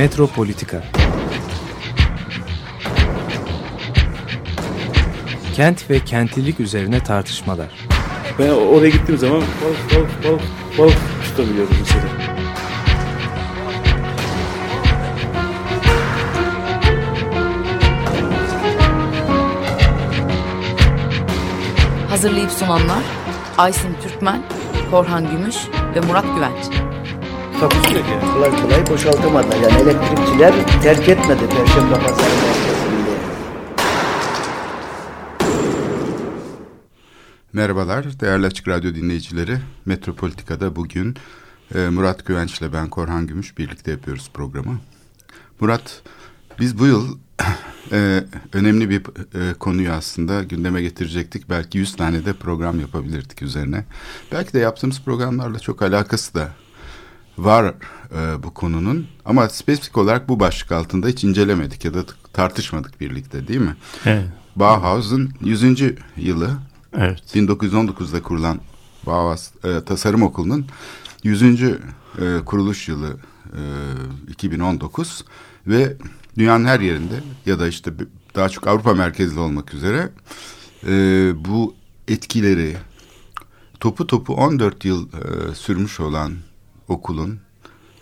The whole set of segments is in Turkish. Metropolitika. Kent ve kentlilik üzerine tartışmalar. Ben oraya gittiğim zaman balık tutabiliyordum mesela. Hazırlayıp sunanlar Ayşin Türkmen, Korhan Gümüş ve Murat Güvenç. Takusuyor ki. Kolay kolay boşaltamadı. Yani elektrikçiler terk etmedi Perşembe Pazarı merkezinde. Merhabalar değerli Açık Radyo dinleyicileri. Metropolitika'da bugün Murat Güvenç ile ben Korhan Gümüş birlikte yapıyoruz programı. Murat, biz bu yıl önemli bir konuyu aslında gündeme getirecektik. Belki 100 tane de program yapabilirdik üzerine. Belki de yaptığımız programlarla çok alakası da var bu konunun, ama spesifik olarak bu başlık altında hiç incelemedik ya da tartışmadık birlikte, değil mi? Evet. Bauhaus'un 100. yılı, evet. 1919'da kurulan Bauhaus Tasarım Okulu'nun 100. kuruluş yılı 2019 ve dünyanın her yerinde ya da işte daha çok Avrupa merkezli olmak üzere bu etkileri topu 14 yıl sürmüş olan okulun,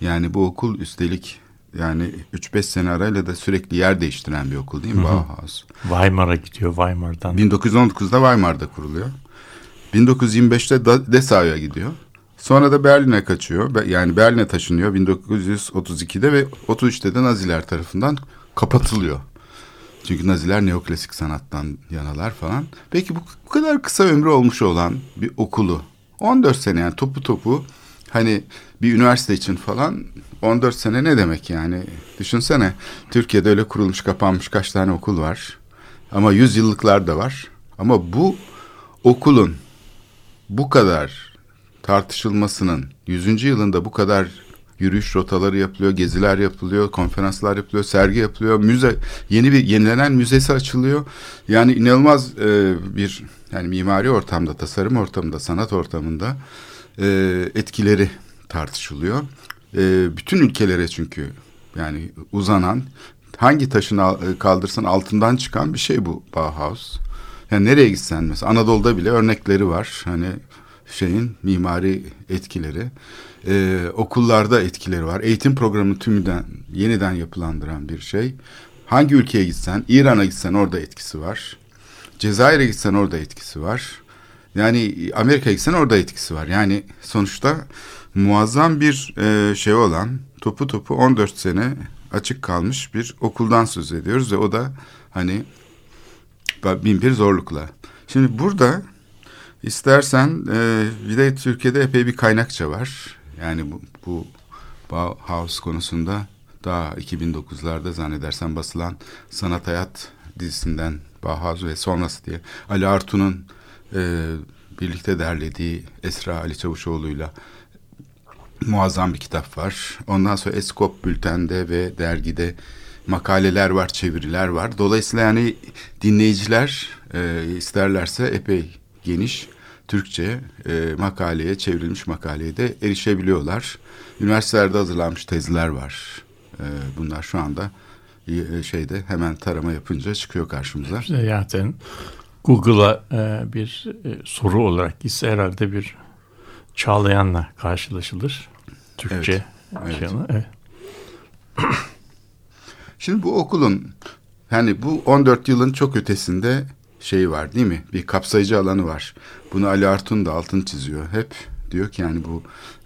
yani bu okul üstelik yani 3-5 sene arayla da sürekli yer değiştiren bir okul, değil mi? Bauhaus. Weimar'a gidiyor, Weimar'dan. 1919'da Weimar'da kuruluyor. 1925'te Dessau'ya gidiyor. Sonra da Berlin'e kaçıyor. Yani Berlin'e taşınıyor 1932'de ve 33'te de Naziler tarafından kapatılıyor. Çünkü Naziler neoklasik sanattan yanalar falan. Peki bu kadar kısa ömrü olmuş olan bir okulu 14 sene, yani topu hani bir üniversite için falan 14 sene ne demek yani? Düşünsene, Türkiye'de öyle kurulmuş kapanmış kaç tane okul var. Ama 100 yıllıklar da var. Ama bu okulun bu kadar tartışılmasının 100. yılında bu kadar yürüyüş rotaları yapılıyor, geziler yapılıyor, konferanslar yapılıyor, sergi yapılıyor, müze, yenilenen müzesi açılıyor. Yani inanılmaz bir yani mimari ortamda, tasarım ortamında, sanat ortamında etkileri tartışılıyor. Bütün ülkelere çünkü yani uzanan, hangi taşını kaldırsan altından çıkan bir şey bu Bauhaus. Yani nereye gitsen mesela Anadolu'da bile örnekleri var. Hani şeyin mimari etkileri, okullarda etkileri var. Eğitim programını tümünden yeniden yapılandıran bir şey. Hangi ülkeye gitsen, İran'a gitsen orada etkisi var. Cezayir'e gitsen orada etkisi var. Yani Amerika'ya gitsen orada etkisi var. Yani sonuçta muazzam bir şey olan, topu 14 sene açık kalmış bir okuldan söz ediyoruz. Ve o da hani bin bir zorlukla. Şimdi burada istersen bir de Türkiye'de epey bir kaynakça var. Yani bu Bauhaus konusunda daha 2009'larda zannedersem basılan Sanat Hayat dizisinden Bauhaus ve sonrası diye Ali Artun'un birlikte derlediği Esra Ali Çavuşoğlu'yla muazzam bir kitap var. Ondan sonra Eskop Bülten'de ve dergide makaleler var, çeviriler var. Dolayısıyla yani dinleyiciler isterlerse epey geniş Türkçe makaleye, çevrilmiş makaleye de erişebiliyorlar. Üniversitelerde hazırlanmış tezler var. Bunlar şu anda şeyde hemen tarama yapınca çıkıyor karşımıza. Zaten Google'a bir soru olarak ise herhalde bir Çağlayan'la karşılaşılır. Türkçe. Evet, evet. Evet. Şimdi bu okulun yani bu 14 yılın çok ötesinde şey var, değil mi? Bir kapsayıcı alanı var. Bunu Ali Artun da altını çiziyor hep. Diyor ki yani bu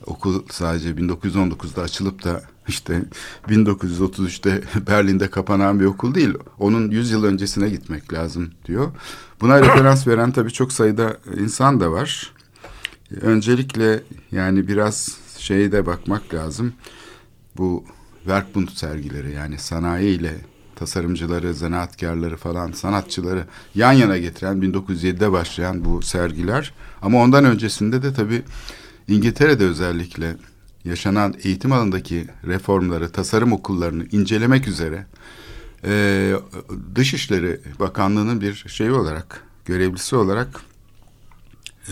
okul sadece 1919'da açılıp da işte 1933'te Berlin'de kapanan bir okul değil. Onun 100 yıl öncesine gitmek lazım diyor. Buna referans veren tabii çok sayıda insan da var. Öncelikle yani biraz şeye de bakmak lazım. Bu Werkbund sergileri, yani sanayi ile tasarımcıları, zanaatkarları falan, sanatçıları yan yana getiren 1907'de başlayan bu sergiler. Ama ondan öncesinde de tabii İngiltere'de özellikle yaşanan eğitim alanındaki reformları, tasarım okullarını incelemek üzere Dışişleri Bakanlığı'nın bir şeyi olarak, görevlisi olarak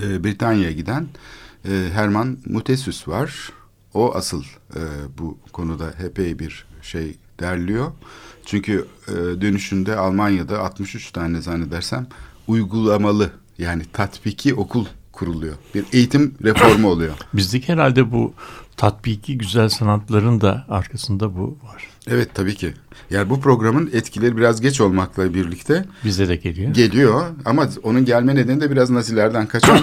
Britanya'ya giden Hermann Muthesius var. O asıl bu konuda epey bir şey derliyor. Çünkü dönüşünde Almanya'da 63 tane zannedersem uygulamalı, yani tatbiki okul kuruluyor. Bir eğitim reformu oluyor. Bizdeki herhalde bu tatbiki güzel sanatların da arkasında bu var. Evet, tabii ki. Yani bu programın etkileri biraz geç olmakla birlikte bize de geliyor. Geliyor ama onun gelme nedeni de biraz Nazilerden kaçan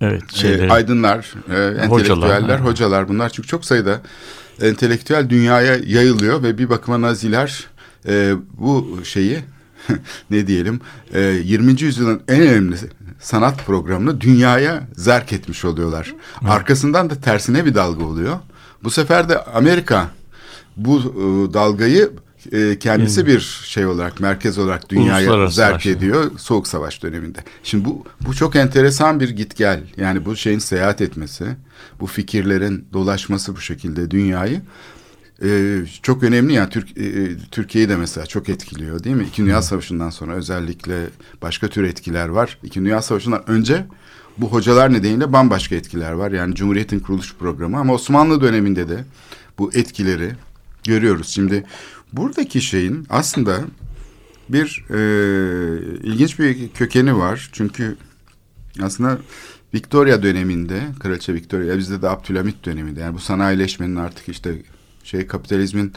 evet, aydınlar, entelektüeller, hocalar bunlar. Çünkü çok sayıda entelektüel dünyaya yayılıyor ve bir bakıma Naziler bu şeyi ne diyelim 20. yüzyılın en önemli sanat programını dünyaya zerk etmiş oluyorlar. Hı. Arkasından da tersine bir dalga oluyor. Bu sefer de Amerika bu dalgayı kendisi bir şey olarak, merkez olarak dünyaya zerk ediyor Soğuk Savaş döneminde. Şimdi bu çok enteresan bir git gel. Yani bu şeyin seyahat etmesi, bu fikirlerin dolaşması bu şekilde dünyayı çok önemli. Yani Türkiye'yi de mesela çok etkiliyor değil mi? İkinci Dünya Savaşı'ndan sonra özellikle başka tür etkiler var. İkinci Dünya Savaşı'ndan önce bu hocalar nedeniyle bambaşka etkiler var. Yani Cumhuriyet'in kuruluş programı ama Osmanlı döneminde de bu etkileri görüyoruz. Şimdi buradaki şeyin aslında bir ilginç bir kökeni var. Çünkü aslında Victoria döneminde, Kraliçe Victoria, bizde de Abdülhamit döneminde. Yani bu sanayileşmenin artık işte kapitalizmin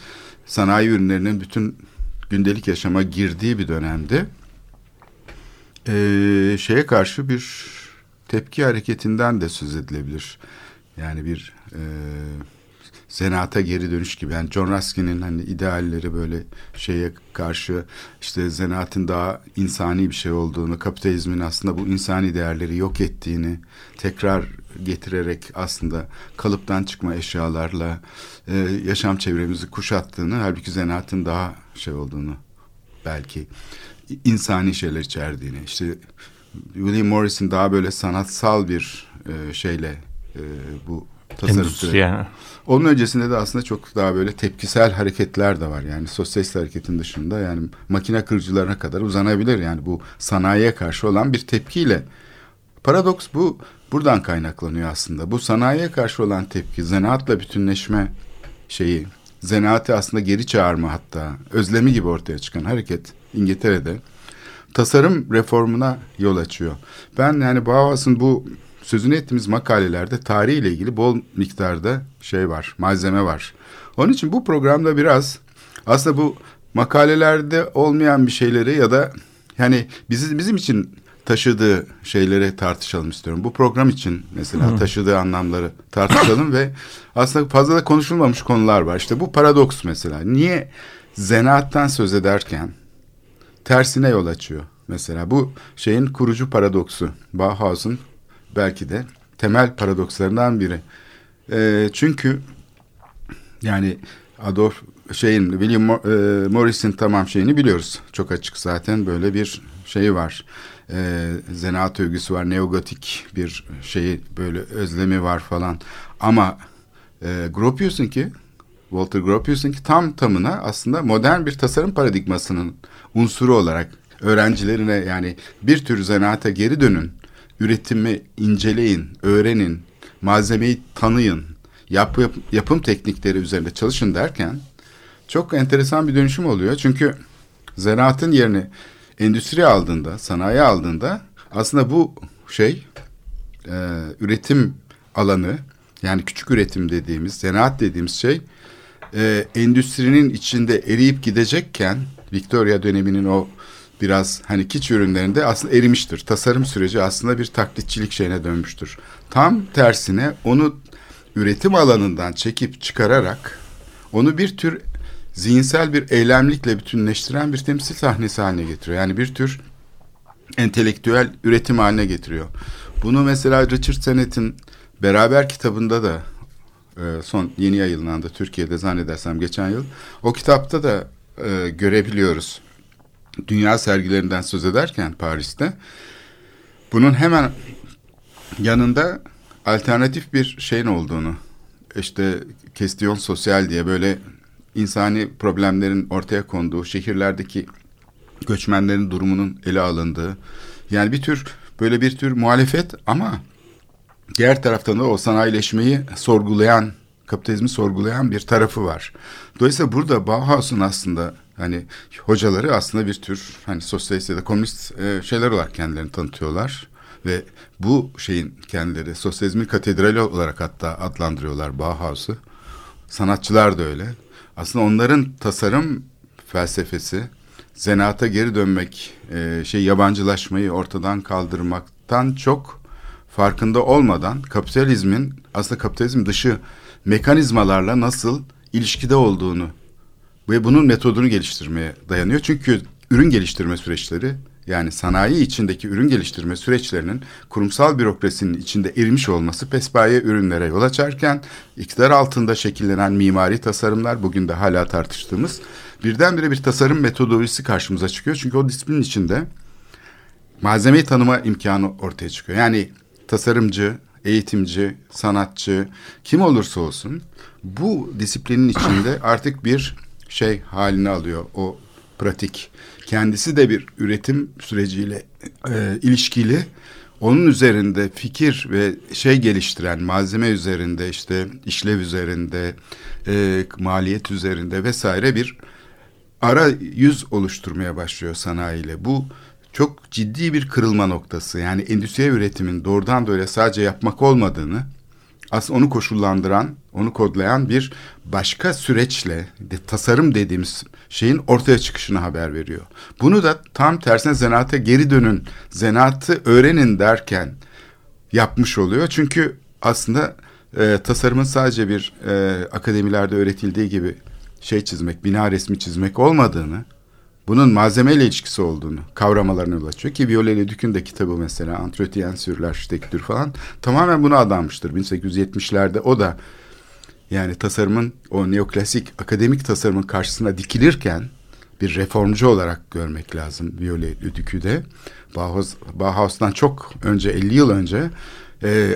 sanayi ürünlerinin bütün gündelik yaşama girdiği bir dönemde karşı bir tepki hareketinden de söz edilebilir. Yani bir zenata geri dönüş gibi. Yani John Ruskin'in hani idealleri böyle şeye karşı, işte zanaatın daha insani bir şey olduğunu, kapitalizmin aslında bu insani değerleri yok ettiğini tekrar getirerek aslında kalıptan çıkma eşyalarla yaşam çevremizi kuşattığını, halbuki zanaatın daha şey olduğunu, belki insani şeyler içerdiğini, işte William Morris'in daha böyle sanatsal bir bu tasarımcı. Yani. Onun öncesinde de aslında çok daha böyle tepkisel hareketler de var. Yani sosyalist hareketin dışında yani makine kırıcılarına kadar uzanabilir. Yani bu sanayiye karşı olan bir tepkiyle. Paradoks bu buradan kaynaklanıyor aslında. Bu sanayiye karşı olan tepki, zanaatla bütünleşme şeyi, zanaati aslında geri çağırma hatta özlemi gibi ortaya çıkan hareket İngiltere'de tasarım reformuna yol açıyor. Ben yani Bauhaus'un bu sözünü ettiğimiz makalelerde tarihiyle ilgili bol miktarda şey var, malzeme var. Onun için bu programda biraz aslında bu makalelerde olmayan bir şeyleri ya da yani bizim için taşıdığı şeyleri tartışalım istiyorum. Bu program için mesela taşıdığı anlamları tartışalım ve aslında fazla da konuşulmamış konular var. İşte bu paradoks mesela. Niye zanaattan söz ederken tersine yol açıyor? Mesela bu şeyin kurucu paradoksu. Bauhaus'un belki de temel paradokslarından biri. Çünkü yani William Morris'in tamam şeyini biliyoruz. Çok açık zaten böyle bir şeyi var. Zanaat övgüsü var. Neogotik bir şeyi böyle özlemi var falan. Ama Walter Gropius'unki tam tamına aslında modern bir tasarım paradigmasının unsuru olarak öğrencilerine yani bir tür zanaata geri dönün. Üretimi inceleyin, öğrenin, malzemeyi tanıyın, yapım teknikleri üzerinde çalışın derken çok enteresan bir dönüşüm oluyor. Çünkü zanaatın yerini endüstri aldığında, sanayi aldığında aslında bu üretim alanı yani küçük üretim dediğimiz, zanaat dediğimiz endüstrinin içinde eriyip gidecekken Victoria döneminin o biraz hani kiç ürünlerinde aslında erimiştir. Tasarım süreci aslında bir taklitçilik şeyine dönmüştür. Tam tersine onu üretim alanından çekip çıkararak onu bir tür zihinsel bir eylemlikle bütünleştiren bir temsil sahnesi haline getiriyor. Yani bir tür entelektüel üretim haline getiriyor. Bunu mesela Richard Sennett'in Beraber kitabında da son yeni yayınlanan da Türkiye'de zannedersem geçen yıl o kitapta da görebiliyoruz. Dünya sergilerinden söz ederken Paris'te bunun hemen yanında alternatif bir şeyin olduğunu question sosyal diye böyle insani problemlerin ortaya konduğu şehirlerdeki göçmenlerin durumunun ele alındığı yani bir tür muhalefet ama diğer taraftan da o sanayileşmeyi sorgulayan kapitalizmi sorgulayan bir tarafı var. Dolayısıyla burada Bauhaus'un aslında hani hocaları aslında bir tür hani sosyalist ya da komünist şeyler olarak kendilerini tanıtıyorlar. Ve bu şeyin kendileri sosyalizmin katedrali olarak hatta adlandırıyorlar Bauhaus'u. Sanatçılar da öyle. Aslında onların tasarım felsefesi zanaata geri dönmek, yabancılaşmayı ortadan kaldırmaktan çok farkında olmadan kapitalizmin aslında kapitalizm dışı mekanizmalarla nasıl ilişkide olduğunu ve bunun metodunu geliştirmeye dayanıyor. Çünkü ürün geliştirme süreçleri yani sanayi içindeki ürün geliştirme süreçlerinin kurumsal bürokrasinin içinde erimiş olması pespaye ürünlere yol açarken iktidar altında şekillenen mimari tasarımlar bugün de hala tartıştığımız birdenbire bir tasarım metodolojisi karşımıza çıkıyor. Çünkü o disiplinin içinde malzemeyi tanıma imkanı ortaya çıkıyor. Yani tasarımcı, eğitimci, sanatçı kim olursa olsun bu disiplinin içinde artık bir şey halini alıyor o pratik. Kendisi de bir üretim süreciyle ilişkili. Onun üzerinde fikir ve şey geliştiren malzeme üzerinde işte işlev üzerinde maliyet üzerinde vesaire bir ara yüz oluşturmaya başlıyor sanayiyle. Bu çok ciddi bir kırılma noktası. Yani endüstriyel üretimin doğrudan da öyle sadece yapmak olmadığını aslında onu koşullandıran, onu kodlayan bir başka süreçle tasarım dediğimiz şeyin ortaya çıkışını haber veriyor. Bunu da tam tersine zanaata geri dönün, zanaatı öğrenin derken yapmış oluyor. Çünkü aslında tasarımın sadece bir akademilerde öğretildiği gibi şey çizmek, bina resmi çizmek olmadığını, bunun malzemeyle ilişkisi olduğunu kavramalarına ulaşıyor ki Viollet-le-Duc'un de kitabı mesela Entretien sur l'architecture falan tamamen buna adanmıştır. 1870'lerde o da yani tasarımın o neoklasik akademik tasarımın karşısına dikilirken bir reformcu olarak görmek lazım Viollet-le-Duc'u de. Bauhaus'tan çok önce 50 yıl önce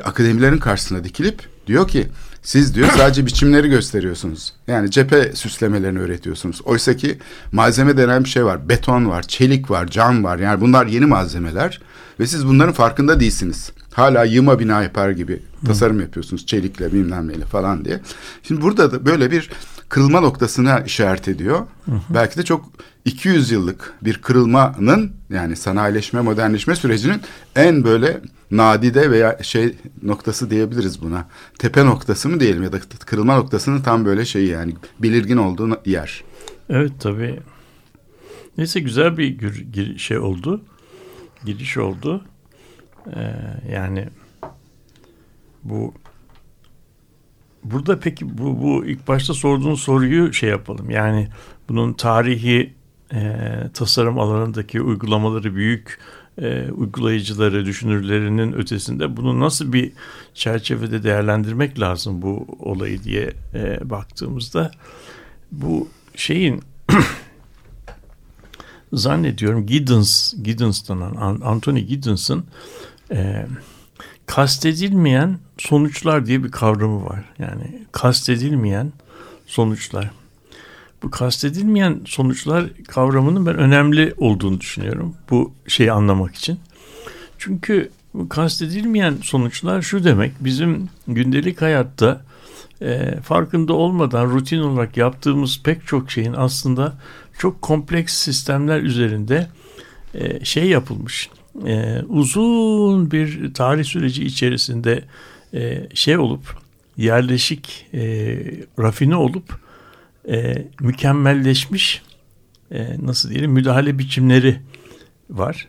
akademilerin karşısına dikilip diyor ki siz diyor sadece biçimleri gösteriyorsunuz. Yani cephe süslemelerini öğretiyorsunuz. Oysa ki malzeme denen bir şey var. Beton var, çelik var, cam var. Yani bunlar yeni malzemeler ve siz bunların farkında değilsiniz. Hala yığma bina yapar gibi tasarım yapıyorsunuz. Çelikle bilmem neyle falan diye. Şimdi burada da böyle bir kırılma noktasına işaret ediyor. Belki de çok 200 yıllık bir kırılmanın yani sanayileşme, modernleşme sürecinin en böyle nadide veya şey noktası diyebiliriz buna. Tepe noktası mı diyelim ya da kırılma noktasının tam böyle şeyi yani belirgin olduğu yer. Evet tabii. Neyse güzel bir giriş oldu. Yani bu burada peki bu ilk başta sorduğun soruyu şey yapalım. Yani bunun tarihi tasarım alanındaki uygulamaları büyük uygulayıcıları, düşünürlerinin ötesinde bunu nasıl bir çerçevede değerlendirmek lazım bu olayı diye baktığımızda bu şeyin zannediyorum Giddens denen Anthony Giddens'ın kastedilmeyen sonuçlar diye bir kavramı var. Yani kastedilmeyen sonuçlar. Bu kastedilmeyen sonuçlar kavramının ben önemli olduğunu düşünüyorum bu şeyi anlamak için. Çünkü bu kastedilmeyen sonuçlar şu demek bizim gündelik hayatta farkında olmadan rutin olarak yaptığımız pek çok şeyin aslında çok kompleks sistemler üzerinde şey yapılmış. Uzun bir tarih süreci içerisinde şey olup yerleşik rafine olup mükemmelleşmiş nasıl diyelim müdahale biçimleri var.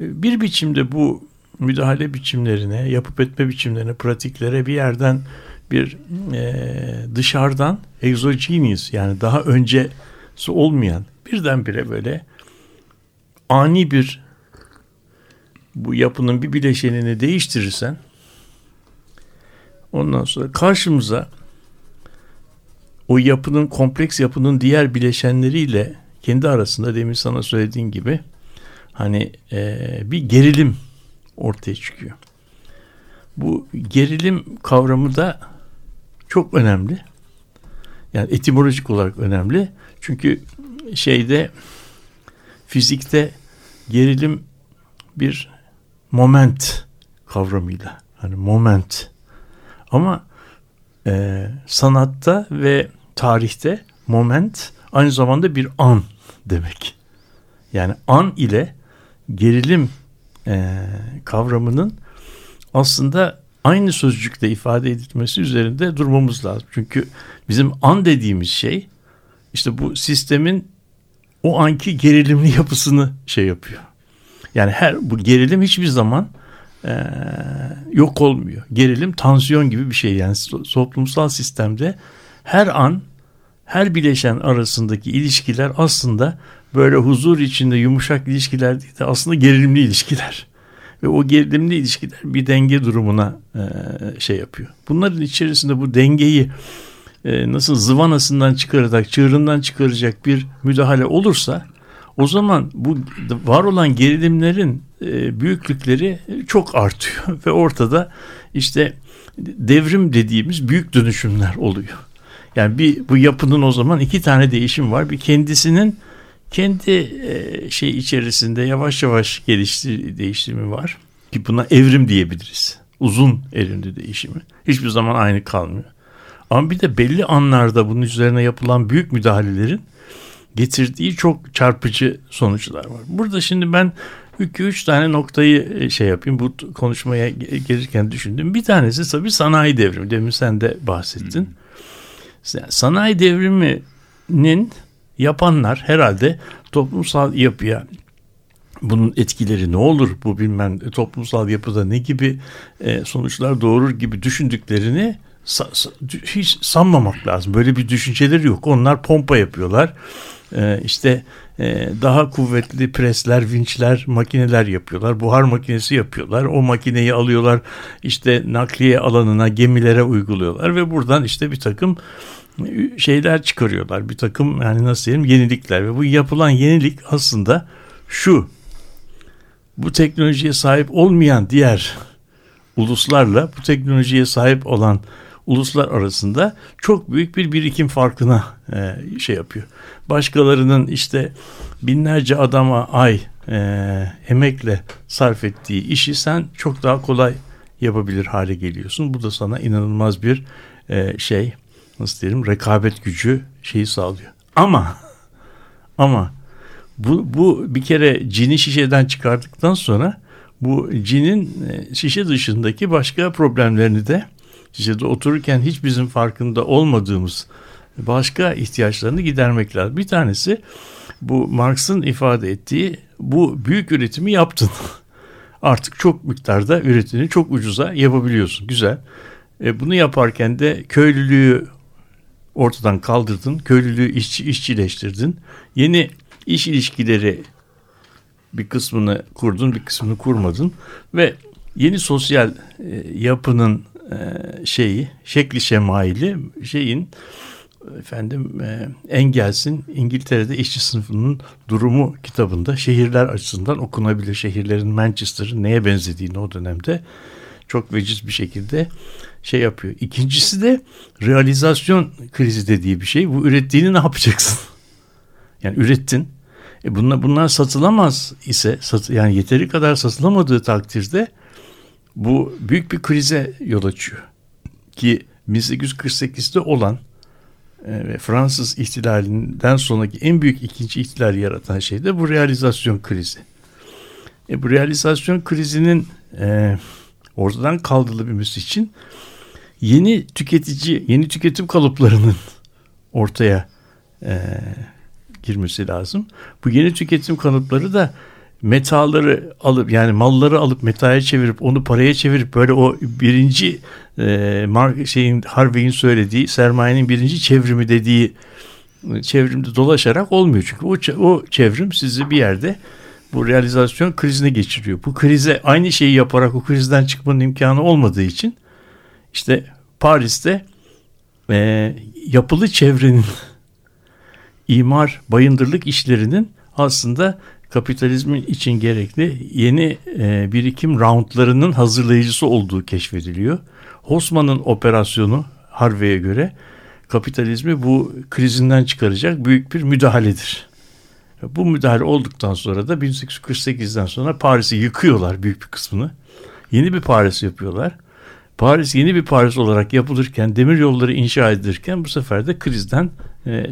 Bir biçimde bu müdahale biçimlerine, yapıp etme biçimlerine, pratiklere bir yerden bir dışarıdan exogenous yani daha öncesi olmayan birdenbire böyle ani bir bu yapının bir bileşenini değiştirirsen ondan sonra karşımıza o yapının, kompleks yapının diğer bileşenleriyle kendi arasında demin sana söylediğin gibi hani bir gerilim ortaya çıkıyor. Bu gerilim kavramı da çok önemli. Yani etimolojik olarak önemli. Çünkü fizikte gerilim bir moment kavramıyla. Hani moment. Ama sanatta ve tarihte moment aynı zamanda bir an demek. Yani an ile gerilim kavramının aslında aynı sözcükle ifade edilmesi üzerinde durmamız lazım. Çünkü bizim an dediğimiz şey işte bu sistemin o anki gerilimli yapısını şey yapıyor. Yani bu gerilim hiçbir zaman yok olmuyor. Gerilim tansiyon gibi bir şey. Yani toplumsal sistemde her an, her bileşen arasındaki ilişkiler aslında böyle huzur içinde yumuşak ilişkiler değil de aslında gerilimli ilişkiler. Ve o gerilimli ilişkiler bir denge durumuna şey yapıyor. Bunların içerisinde bu dengeyi nasıl zıvanasından çıkaracak, çığırından çıkaracak bir müdahale olursa o zaman bu var olan gerilimlerin büyüklükleri çok artıyor. Ve ortada işte devrim dediğimiz büyük dönüşümler oluyor. Yani bu yapının o zaman iki tane değişim var. Bir kendisinin kendi şey içerisinde yavaş yavaş değişimi var. Ki buna evrim diyebiliriz. Uzun evrimli değişimi. Hiçbir zaman aynı kalmıyor. Ama bir de belli anlarda bunun üzerine yapılan büyük müdahalelerin getirdiği çok çarpıcı sonuçlar var. Burada şimdi ben 2-3 tane noktayı şey yapayım. Bu konuşmaya gelirken düşündüm. Bir tanesi tabii sanayi devrimi. Demin sen de bahsettin. Yani sanayi devriminin yapanlar herhalde toplumsal yapıya bunun etkileri ne olur, bu bilmem toplumsal yapıda ne gibi sonuçlar doğurur gibi düşündüklerini hiç sanmamak lazım. Böyle bir düşünceleri yok. Onlar pompa yapıyorlar. İşte daha kuvvetli presler, vinçler, makineler yapıyorlar. Buhar makinesi yapıyorlar. O makineyi alıyorlar. İşte nakliye alanına, gemilere uyguluyorlar ve buradan işte bir takım şeyler çıkarıyorlar. Bir takım yani nasıl diyelim yenilikler ve bu yapılan yenilik aslında şu. Bu teknolojiye sahip olmayan diğer uluslarla bu teknolojiye sahip olan uluslar arasında çok büyük bir birikim farkına şey yapıyor. Başkalarının işte binlerce adama ay emekle sarf ettiği işi sen çok daha kolay yapabilir hale geliyorsun. Bu da sana inanılmaz bir şey nasıl diyelim rekabet gücü şeyi sağlıyor. Ama bu bir kere cini şişeden çıkardıktan sonra bu cinin şişe dışındaki başka problemlerini de şişede otururken hiç bizim farkında olmadığımız başka ihtiyaçlarını gidermek lazım. Bir tanesi bu Marx'ın ifade ettiği bu büyük üretimi yaptın. Artık çok miktarda üretini çok ucuza yapabiliyorsun. Güzel. Bunu yaparken de köylülüğü ortadan kaldırdın. Köylülüğü işçileştirdin. Yeni iş ilişkileri bir kısmını kurdun, bir kısmını kurmadın ve yeni sosyal yapının şekli şemaili Engels'in İngiltere'de işçi sınıfının durumu kitabında şehirler açısından okunabilir. Şehirlerin Manchester'ın neye benzediğini o dönemde çok veciz bir şekilde şey yapıyor. İkincisi de realizasyon krizi dediği bir şey. Bu ürettiğini ne yapacaksın? Yani ürettin. Bunlar satılamaz ise yani yeteri kadar satılamadığı takdirde bu büyük bir krize yol açıyor. Ki 1848'de olan ve Fransız ihtilalinden sonraki en büyük ikinci ihtilali yaratan şey de bu realizasyon krizi. Bu realizasyon krizinin ortadan kaldırılabilmesi için yeni tüketim kalıplarının ortaya girmesi lazım. Bu yeni tüketim kalıpları da metaları alıp yani malları alıp metaya çevirip onu paraya çevirip böyle o birinci Harvey'in söylediği sermayenin birinci çevrimi dediği çevrimde dolaşarak olmuyor. Çünkü o çevrim sizi bir yerde bu realizasyon krizine geçiriyor. Bu krize aynı şeyi yaparak o krizden çıkmanın imkanı olmadığı için işte Paris'te yapılı çevrenin imar, bayındırlık işlerinin aslında kapitalizmin için gerekli yeni birikim roundlarının hazırlayıcısı olduğu keşfediliyor. Haussmann'ın operasyonu Harvey'e göre kapitalizmi bu krizinden çıkaracak büyük bir müdahaledir. Bu müdahale olduktan sonra da 1848'den sonra Paris'i yıkıyorlar büyük bir kısmını. Yeni bir Paris yapıyorlar. Paris yeni bir Paris olarak yapılırken, demiryolları inşa edilirken bu sefer de krizden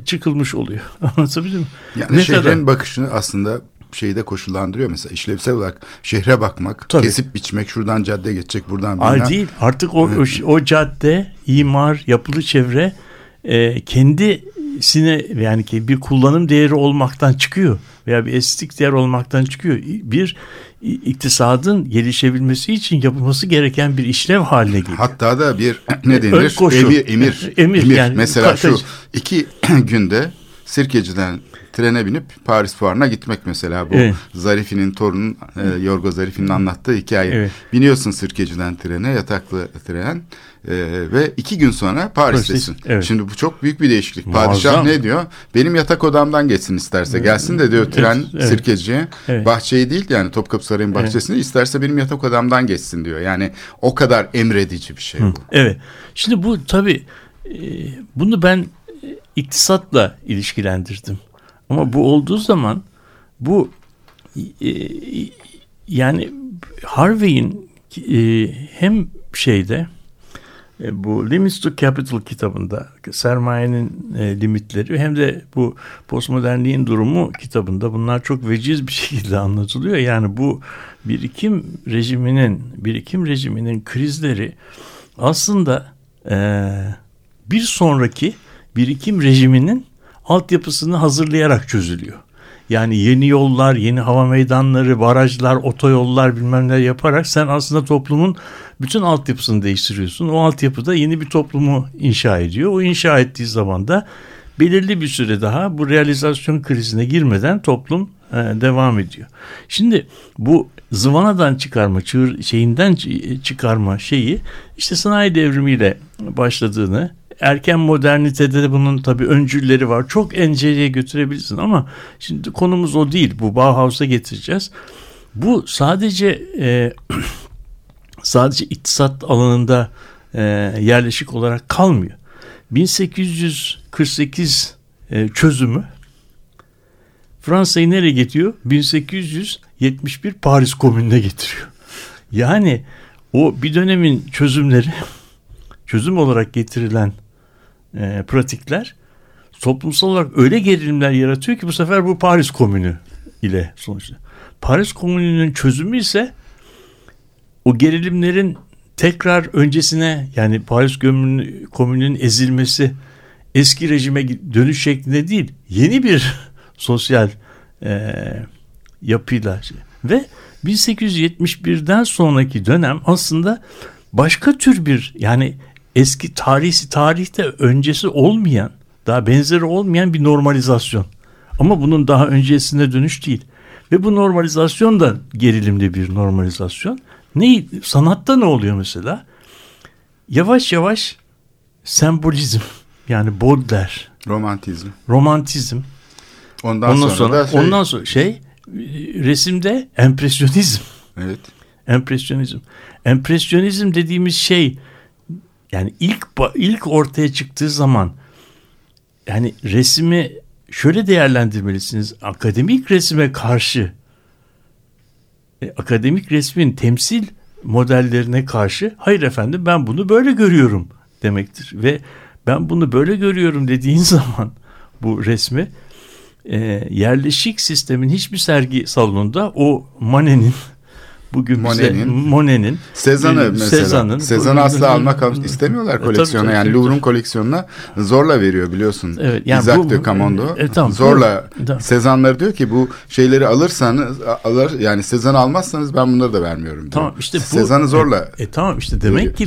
çıkılmış oluyor. Anlatabilir miyim? Yani şehrin bakışını aslında şeyde koşullandırıyor mesela, işlevsel olarak şehre bakmak, tabii, kesip biçmek, şuradan cadde geçecek, buradan bina. Değil artık o cadde, imar, yapılı çevre kendisine, yani ki bir kullanım değeri olmaktan çıkıyor veya bir estetik değer olmaktan çıkıyor. Bir iktisadın gelişebilmesi için yapılması gereken bir işlev haline geliyor. Hatta da bir ne denir? Emir. Yani, mesela şu 2 günde Sirkeci'den trene binip Paris Fuarı'na gitmek mesela bu. Evet. Zarifi'nin torunun, Yorgo Zarifi'nin anlattığı hikaye. Evet. Biniyorsun Sirkeci'den trene, yataklı tren ve 2 gün sonra Paris'tesin. Evet. Şimdi bu çok büyük bir değişiklik. Muazzam. Padişah ne diyor? Benim yatak odamdan geçsin isterse. Gelsin de diyor tren, evet, Sirkeci'ye. Evet. Bahçeyi değil yani Topkapı Sarayı'nın bahçesini, evet, isterse benim yatak odamdan geçsin diyor. Yani o kadar emredici bir şey bu. Evet. Şimdi bu tabii bunu ben iktisatla ilişkilendirdim. Ama bu olduğu zaman bu yani Harvey'in hem şeyde bu Limits to Capital kitabında sermayenin limitleri hem de bu postmodernliğin durumu kitabında bunlar çok veciz bir şekilde anlatılıyor. Yani bu birikim rejiminin krizleri aslında bir sonraki birikim rejiminin altyapısını hazırlayarak çözülüyor. Yani yeni yollar, yeni hava meydanları, barajlar, otoyollar bilmem ne yaparak sen aslında toplumun bütün altyapısını değiştiriyorsun. O altyapıda yeni bir toplumu inşa ediyor. O inşa ettiği zaman da belirli bir süre daha bu realizasyon krizine girmeden toplum devam ediyor. Şimdi bu zıvanadan çıkarma, çıkarma şeyi işte sanayi devrimiyle başladığını, erken modernitede de bunun tabii öncülleri var. Çok enceliğe götürebilirsin ama şimdi konumuz o değil. Bu Bauhaus'a getireceğiz. Bu sadece iktisat alanında yerleşik olarak kalmıyor. 1848 çözümü Fransa'yı nereye getiriyor? 1871 Paris Komünü'ne getiriyor. Yani o bir dönemin çözümleri, çözüm olarak getirilen pratikler toplumsal olarak öyle gerilimler yaratıyor ki bu sefer bu Paris Komünü ile sonuçlanıyor. Paris Komünü'nün çözümü ise o gerilimlerin tekrar öncesine, yani Paris Komünü'nün ezilmesi, eski rejime dönüş şeklinde değil, yeni bir sosyal yapıyla ve 1871'den sonraki dönem aslında başka tür bir, yani eski tarihte öncesi olmayan, daha benzeri olmayan bir normalizasyon. Ama bunun daha öncesine dönüş değil. Ve bu normalizasyon da gerilimli bir normalizasyon. Sanatta ne oluyor mesela? Yavaş yavaş sembolizm, yani Baudelaire. Romantizm. Ondan sonra resimde empresyonizm. Evet. Empresyonizm dediğimiz şey, yani ilk ortaya çıktığı zaman, yani resmi şöyle değerlendirmelisiniz. Akademik resme karşı, akademik resmin temsil modellerine karşı, hayır efendim ben bunu böyle görüyorum demektir. Ve ben bunu böyle görüyorum dediğin zaman bu resmi yerleşik sistemin hiçbir sergi salonunda o Monet'in, Cézanne'ı asla almak istemiyorlar koleksiyona. Tabii. Yani Louvre'un koleksiyonuna zorla veriyor biliyorsun. Evet, yani Isaac de Camondo tamam, zorla Cézanne'ları diyor ki bu şeyleri alırsanız yani Cézanne'ı almazsanız ben bunları da vermiyorum diyor. Tamam işte bu Cézanne'ı zorla. Tamam işte demek ki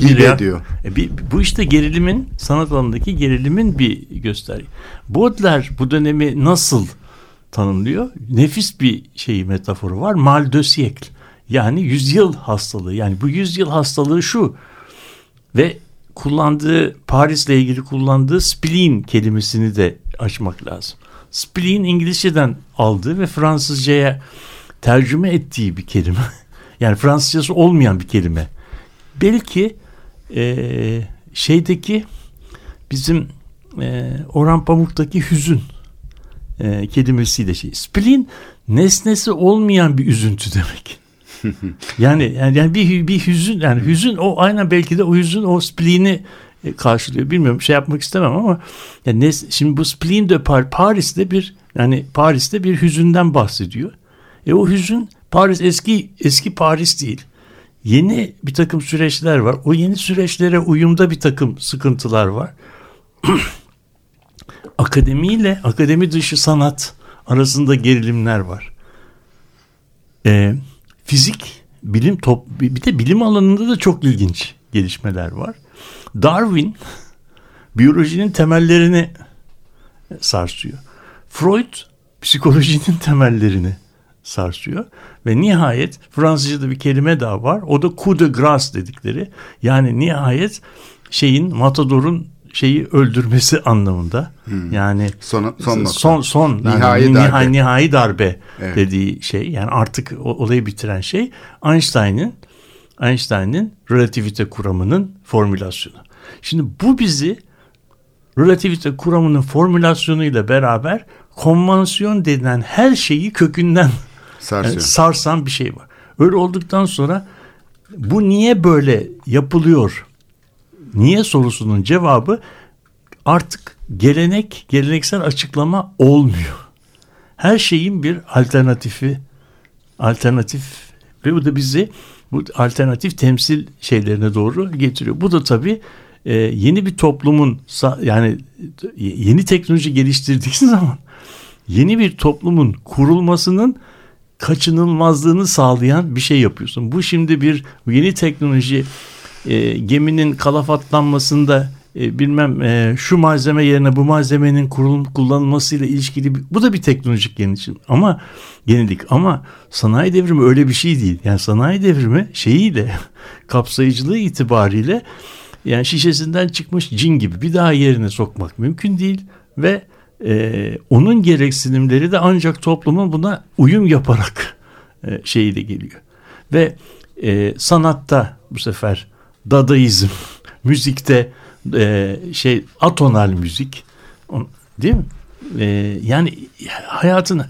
bu işte gerilimin, sanat alanındaki gerilimin bir göstergesi. Baudelaire bu dönemi nasıl tanımlıyor? Nefis bir metaforu var. Mal de siècle. Yani yüzyıl hastalığı. Yani bu yüzyıl hastalığı şu. Ve kullandığı, Paris'le ilgili kullandığı spleen kelimesini de açmak lazım. Spleen İngilizceden aldığı ve Fransızca'ya tercüme ettiği bir kelime. Yani Fransızcası olmayan bir kelime. Belki bizim Orhan Pamuk'taki hüzün kelimesiyle. Spleen nesnesi olmayan bir üzüntü demek. Yani bir hüzün, yani hüzün o aynen belki de o hüzün o spleen'i karşılıyor. Bilmiyorum, şey yapmak istemem ama yani şimdi bu spleen de Paris'te bir, yani Paris'te bir hüzünden bahsediyor. O hüzün Paris eski Paris değil. Yeni bir takım süreçler var. O yeni süreçlere uyumda bir takım sıkıntılar var. Akademiyle akademi dışı sanat arasında gerilimler var. Fizik, bilim, bir de bilim alanında da çok ilginç gelişmeler var. Darwin biyolojinin temellerini sarsıyor. Freud psikolojinin temellerini sarsıyor ve nihayet Fransızca'da bir kelime daha var. O da coup de grâce dedikleri. Yani nihayet matadorun şeyi öldürmesi anlamında. Yani son nihai darbe evet. dediği şey. Yani artık olayı bitiren şey Einstein'in relativite kuramının formülasyonu. Şimdi bu bizi relativite kuramının formülasyonuyla beraber konvansiyon denilen her şeyi kökünden sarsan bir şey var. Öyle olduktan sonra bu niye böyle yapılıyor? Niye sorusunun cevabı artık geleneksel açıklama olmuyor. Her şeyin bir alternatif ve bu da bizi bu alternatif temsil şeylerine doğru getiriyor. Bu da tabii yeni bir toplumun, yani yeni teknoloji geliştirdiğiniz zaman yeni bir toplumun kurulmasının kaçınılmazlığını sağlayan bir şey yapıyorsun. Bu şimdi bir yeni teknoloji geminin kalafatlanmasında şu malzeme yerine bu malzemenin kullanılmasıyla ilişkili bu da bir teknolojik yenilik ama sanayi devrimi öyle bir şey değil. Yani sanayi devrimi kapsayıcılığı itibariyle yani şişesinden çıkmış cin gibi bir daha yerine sokmak mümkün değil ve onun gereksinimleri de ancak toplumun buna uyum yaparak şeyle geliyor. Ve sanatta bu sefer dadaizm, müzikte atonal müzik, değil mi? Yani hayatın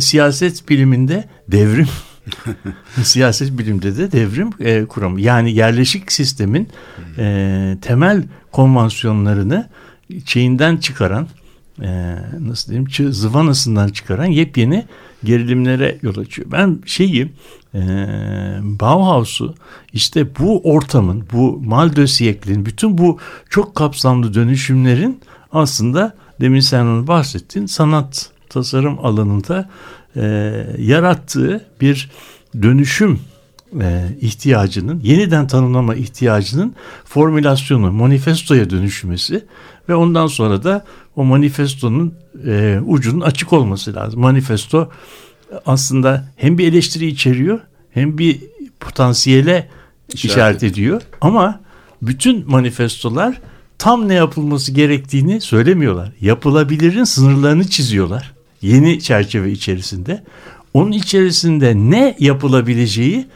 siyaset biliminde devrim, siyaset bilimde de devrim kuramı. Yani yerleşik sistemin temel konvansiyonlarını şeyinden çıkaran, zıvanasından çıkaran yepyeni gerilimlere yol açıyor. Ben Bauhaus'u bu ortamın, bu mal de siècle'in, bütün bu çok kapsamlı dönüşümlerin aslında demin sen onu bahsettin, sanat tasarım alanında yarattığı bir dönüşüm ihtiyacının, yeniden tanımlama ihtiyacının formülasyonu, manifestoya dönüşmesi ve ondan sonra da o manifestonun ucunun açık olması lazım. Manifesto aslında hem bir eleştiri içeriyor hem bir potansiyele işaret ediyor ama bütün manifestolar tam ne yapılması gerektiğini söylemiyorlar. Yapılabilirin sınırlarını çiziyorlar yeni çerçeve içerisinde. Onun içerisinde ne yapılabileceği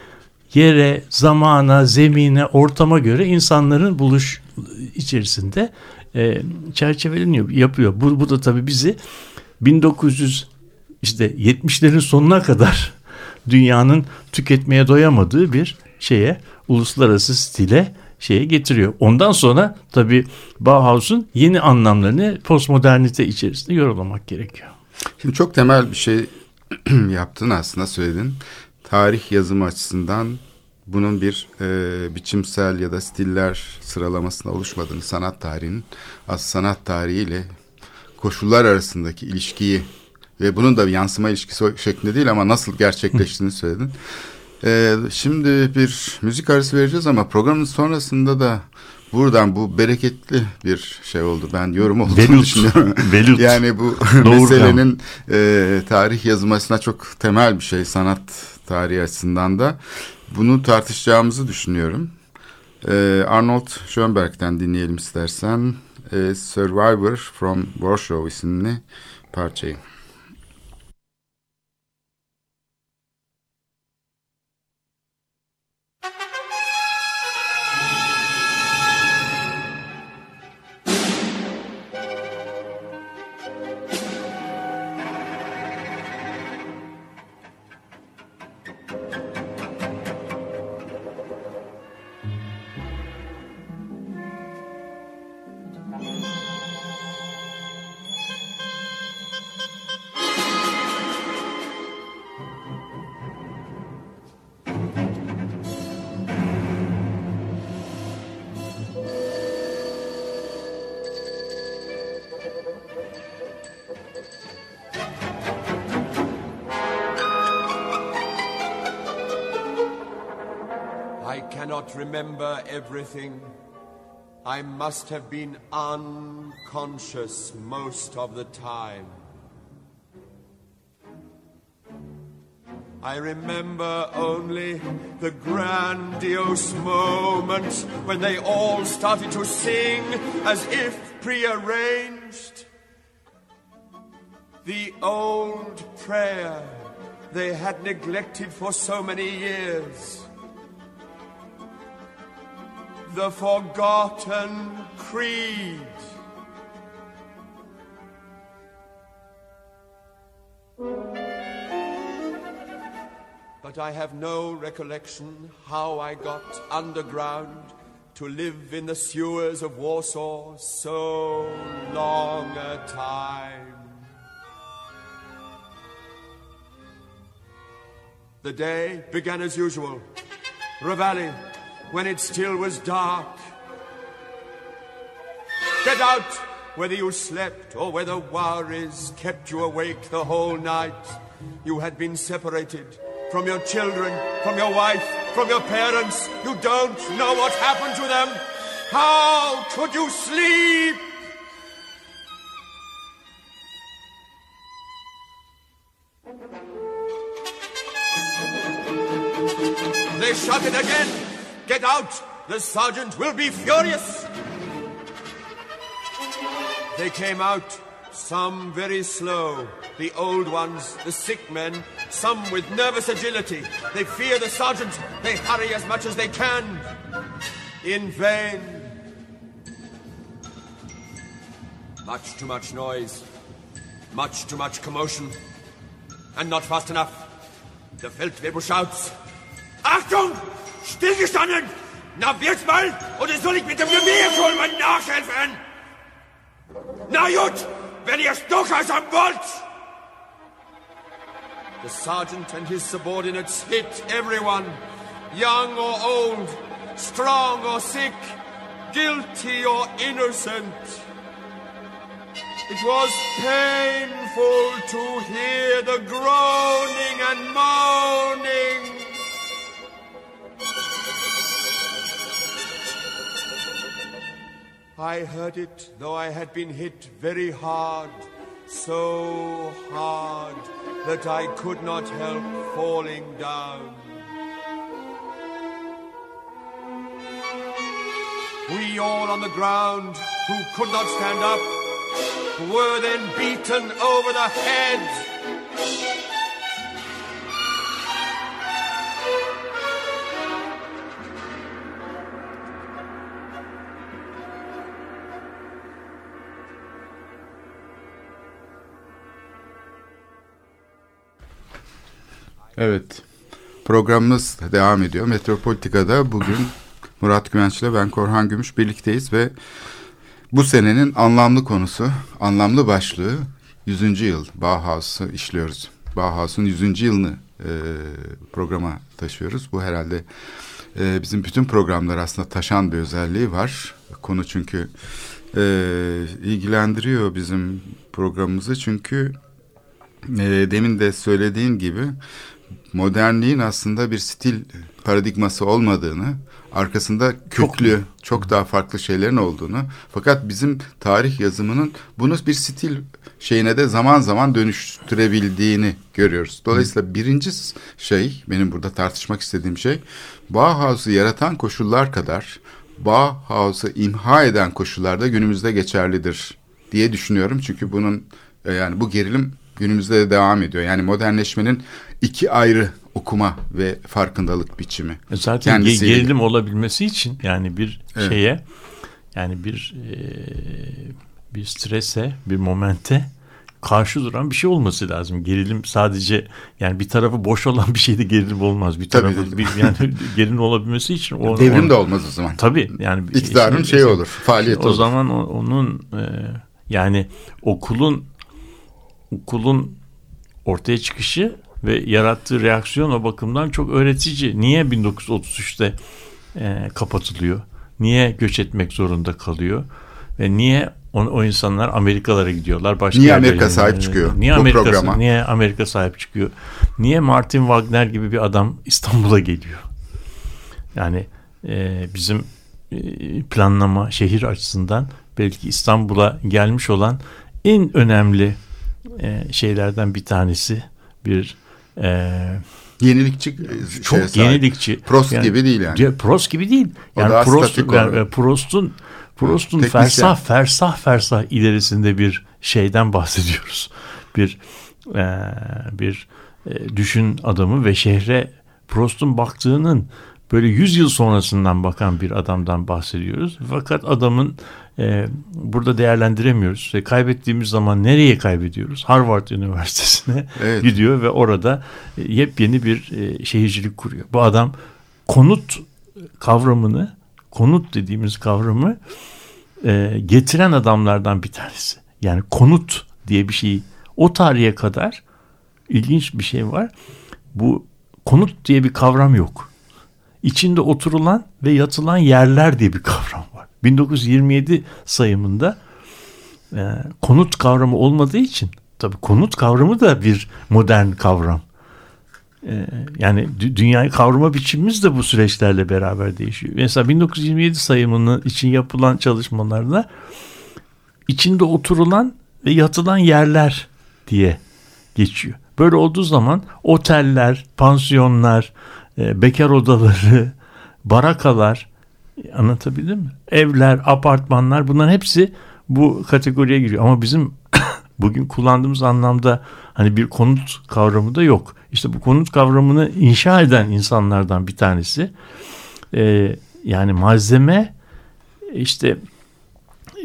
yere, zamana, zemine, ortama göre insanların buluş içerisinde çerçeveleniyor, yapıyor. Bu da tabii bizi 70'lerin sonuna kadar dünyanın tüketmeye doyamadığı bir uluslararası stile getiriyor. Ondan sonra tabii Bauhaus'un yeni anlamlarını postmodernite içerisinde yorumlamak gerekiyor. Şimdi çok temel bir şey yaptın aslında, söyledin. Tarih yazımı açısından bunun bir biçimsel ya da stiller sıralamasında oluşmadığını, sanat tarihiyle koşullar arasındaki ilişkiyi ve bunun da yansıma ilişkisi şeklinde değil ama nasıl gerçekleştiğini söyledin. Şimdi bir müzik arası vereceğiz ama programın sonrasında da buradan bu bereketli bir oldu. Ben yorum olduğunu düşünüyorum. Yani bu meselenin tarih yazılmasına çok temel bir şey, sanat tarihi açısından da bunu tartışacağımızı düşünüyorum. Arnold Schoenberg'den dinleyelim istersen. Survivor from Warsaw isimli parçayı. I cannot remember everything. I must have been unconscious most of the time. I remember only the grandiose moment when they all started to sing as if prearranged. The old prayer they had neglected for so many years. The forgotten creed. But I have no recollection how I got underground to live in the sewers of Warsaw so long a time. The day began as usual. Reveille, when it still was dark. Get out! Whether you slept or whether worries kept you awake the whole night, you had been separated from your children, from your wife, from your parents. You don't know what happened to them. How could you sleep? They shut it again. Get out. The sergeant will be furious. They came out, some very slow, the old ones, the sick men, some with nervous agility. They fear the sergeant. They hurry as much as they can. In vain. Much too much noise. Much too much commotion. And not fast enough. The Feldwebel shouts. Achtung! Stillgestanden! Na, wird's mal! Oder soll ich mit dem Gewehrschulmann nachhelfen? Na gut, wenn ihr Stockers haben wollt! The sergeant and his subordinates hit everyone, young or old, strong or sick, guilty or innocent. It was painful to hear the groaning and moaning. I heard it, though I had been hit very hard, so hard that I could not help falling down. We all on the ground, who could not stand up, were then beaten over the head. Evet, programımız devam ediyor. Metropolitika'da bugün Murat Güvenç'le ben Korhan Gümüş birlikteyiz ve bu senenin anlamlı konusu, anlamlı başlığı 100. yıl Bauhaus'u işliyoruz. Bauhaus'un 100. yılını programa taşıyoruz. Bu herhalde bizim bütün programlar aslında taşan bir özelliği var. Konu çünkü ilgilendiriyor bizim programımızı çünkü demin de söylediğin gibi modernliğin aslında bir stil paradigması olmadığını, arkasında köklü, çok daha farklı şeylerin olduğunu, fakat bizim tarih yazımının bunu bir stil şeyine de zaman zaman dönüştürebildiğini görüyoruz. Dolayısıyla birinci şey, benim burada tartışmak istediğim şey, Bauhaus'u yaratan koşullar kadar Bauhaus'u imha eden koşullarda günümüzde geçerlidir diye düşünüyorum. Çünkü bunun, yani bu gerilim günümüzde de devam ediyor. Yani modernleşmenin iki ayrı okuma ve farkındalık biçimi. Zaten gerilim olabilmesi için yani bir şeye, yani bir strese, bir momente karşı duran bir şey olması lazım. Gerilim sadece, yani bir tarafı boş olan bir şeyde gerilim olmaz. Bir tarafı yani gerilim olabilmesi için devrim de olmaz o zaman. Tabii yani iktidarın şeyi olur, faaliyeti olur. O zaman onun yani okulun ortaya çıkışı ve yarattığı reaksiyon o bakımdan çok öğretici. Niye 1933'te kapatılıyor? Niye göç etmek zorunda kalıyor? Ve niye o insanlar Amerikalara gidiyorlar? Başka niye Amerika sahip çıkıyor? Niye Amerika sahip çıkıyor? Niye Martin Wagner gibi bir adam İstanbul'a geliyor? Yani bizim planlama şehir açısından belki İstanbul'a gelmiş olan en önemli şeylerden bir tanesi, bir yenilikçi, çok yenilikçi. Prost yani, gibi değil yani. Prost gibi değil. Yani Prost'un fersah ilerisinde bir şeyden bahsediyoruz. Bir düşün adamı ve şehre Prost'un baktığının böyle 100 yıl sonrasından bakan bir adamdan bahsediyoruz. Fakat adamın burada değerlendiremiyoruz. Kaybettiğimiz zaman nereye kaybediyoruz? Harvard Üniversitesi'ne gidiyor ve orada yepyeni bir şehircilik kuruyor. Bu adam konut dediğimiz kavramı getiren adamlardan bir tanesi. Yani konut diye bir şey, o tarihe kadar ilginç bir şey var. Bu konut diye bir kavram yok. İçinde oturulan ve yatılan yerler diye bir kavram var. 1927 sayımında konut kavramı olmadığı için, tabii konut kavramı da bir modern kavram. Yani dünyayı kavrama biçimimiz de bu süreçlerle beraber değişiyor. Mesela 1927 sayımının için yapılan çalışmalarda içinde oturulan ve yatılan yerler diye geçiyor. Böyle olduğu zaman oteller, pansiyonlar, bekar odaları, barakalar, anlatabildim mi? Evler, apartmanlar, bunların hepsi bu kategoriye giriyor. Ama bizim bugün kullandığımız anlamda hani bir konut kavramı da yok. İşte bu konut kavramını inşa eden insanlardan bir tanesi. Yani malzeme, işte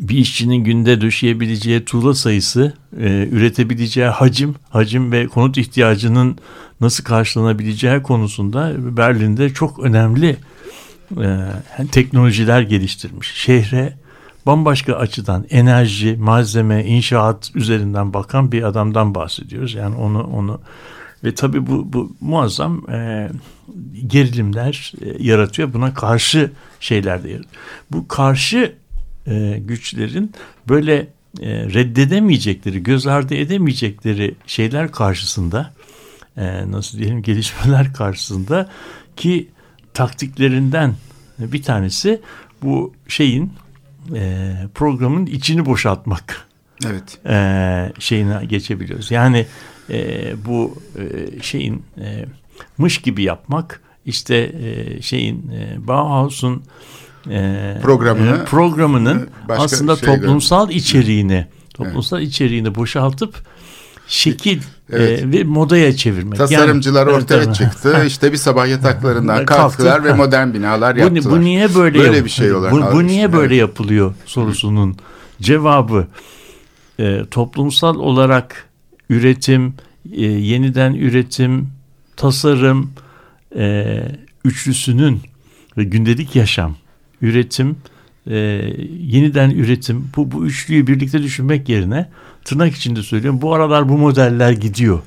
bir işçinin günde döşeyebileceği tuğla sayısı, üretebileceği hacim ve konut ihtiyacının nasıl karşılanabileceği konusunda Berlin'de çok önemli teknolojiler geliştirmiş. Şehre bambaşka açıdan enerji, malzeme, inşaat üzerinden bakan bir adamdan bahsediyoruz. Yani onu ve tabii bu muazzam gerilimler yaratıyor. Buna karşı şeyler de yaratıyor. Bu karşı güçlerin böyle reddedemeyecekleri, göz ardı edemeyecekleri şeyler karşısında, nasıl diyelim, gelişmeler karşısında ki taktiklerinden bir tanesi bu şeyin, programın içini boşaltmak. Evet. Şeyine geçebiliyoruz. Yani bu şeyin mış gibi yapmak, işte şeyin Bauhaus'un programının aslında toplumsal içeriğini, içeriğini boşaltıp şekil ve modaya çevirmek. Tasarımcılar ortaya çıktı. İşte bir sabah yataklarından kalktılar ve modern binalar yaptılar. Bu niye böyle bir şey olarak? Bu niye böyle yapılıyor sorusunun cevabı toplumsal olarak üretim, yeniden üretim, tasarım üçlüsünün ve gündelik yaşam, üretim, yeniden üretim, bu üçlüyü birlikte düşünmek yerine, tırnak içinde söylüyorum, bu aralar bu modeller gidiyor.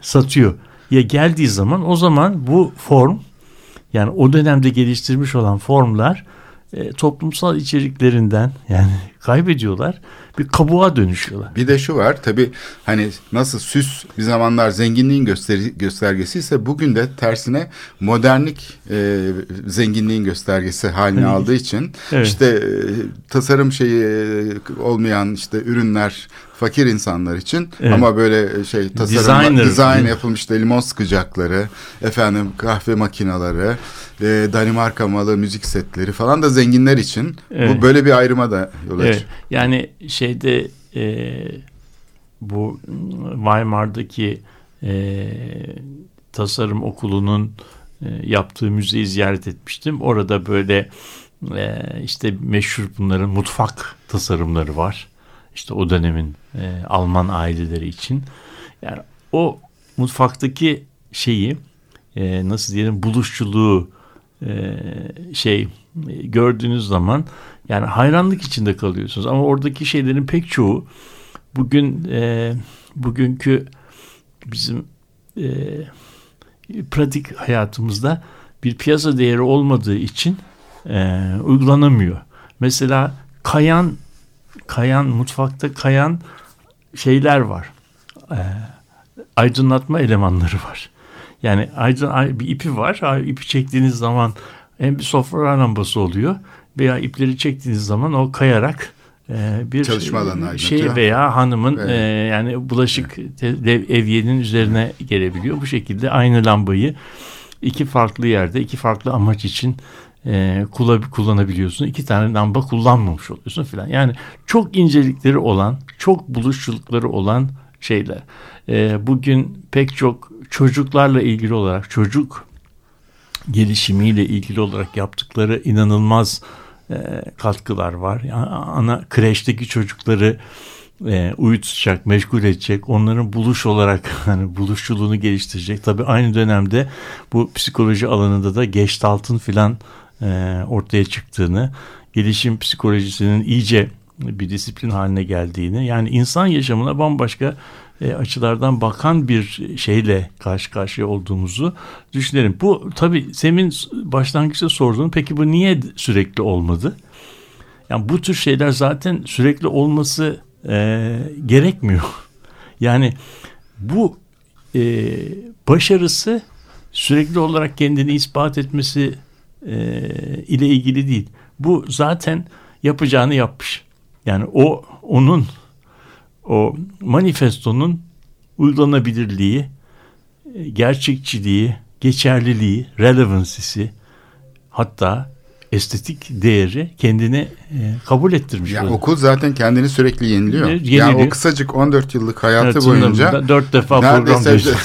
Satıyor. Ya geldiği zaman, o zaman bu form, yani o dönemde geliştirmiş olan formlar toplumsal içeriklerinden yani kaybediyorlar, bir kabuğa dönüşüyorlar. Bir de şu var tabii, hani nasıl süs bir zamanlar zenginliğin göstergesi ise bugün de tersine modernlik zenginliğin göstergesi haline aldığı için işte tasarım şeyi olmayan işte ürünler fakir insanlar için ama böyle şey tasarım, dizayn yapılmış işte limon sıkacakları, efendim kahve makineleri, Danimarka malı müzik setleri falan da zenginler için. Bu böyle bir ayrıma da yol açıyor. Yani şeyde bu Weimar'daki tasarım okulunun yaptığı müzeyi ziyaret etmiştim. Orada böyle işte meşhur bunların mutfak tasarımları var. İşte o dönemin Alman aileleri için. Yani o mutfaktaki şeyi, nasıl diyelim, buluşçuluğu gördüğünüz zaman yani hayranlık içinde kalıyorsunuz. Ama oradaki şeylerin pek çoğu bugün bugünkü bizim pratik hayatımızda bir piyasa değeri olmadığı için uygulanamıyor. Mesela kayan mutfakta kayan şeyler var. Aydınlatma elemanları var. Yani bir ipi var. İpi çektiğiniz zaman hem bir sofra lambası oluyor veya ipleri çektiğiniz zaman o kayarak bir şey veya hanımın yani bulaşık evyenin üzerine gelebiliyor. Bu şekilde aynı lambayı iki farklı yerde, iki farklı amaç için kullanabiliyorsun. İki tane lamba kullanmamış oluyorsun filan. Yani çok incelikleri olan, çok buluşçulukları olan şeyler. Bugün pek çok çocuklarla ilgili olarak, çocuk gelişimiyle ilgili olarak yaptıkları inanılmaz katkılar var. Yani ana kreşteki çocukları uyutacak, meşgul edecek, onların buluş olarak hani buluşçuluğunu geliştirecek. Tabii aynı dönemde bu psikoloji alanında da Gestalt'ın filan ortaya çıktığını, gelişim psikolojisinin iyice bir disiplin haline geldiğini, yani insan yaşamına bambaşka açılardan bakan bir şeyle karşı karşıya olduğumuzu düşünelim. Bu tabii senin başlangıçta sorduğun, peki bu niye sürekli olmadı? Yani bu tür şeyler zaten sürekli olması gerekmiyor. Yani bu başarısı sürekli olarak kendini ispat etmesi ile ilgili değil. Bu zaten yapacağını yapmış. Yani o manifestonun uygulanabilirliği, gerçekçiliği, geçerliliği, relevance'si, hatta estetik değeri kendini kabul ettirmiş. Yani okul zaten kendini sürekli yeniliyor. Yani o kısacık 14 yıllık hayatı boyunca 4 defa program değiştiriyor.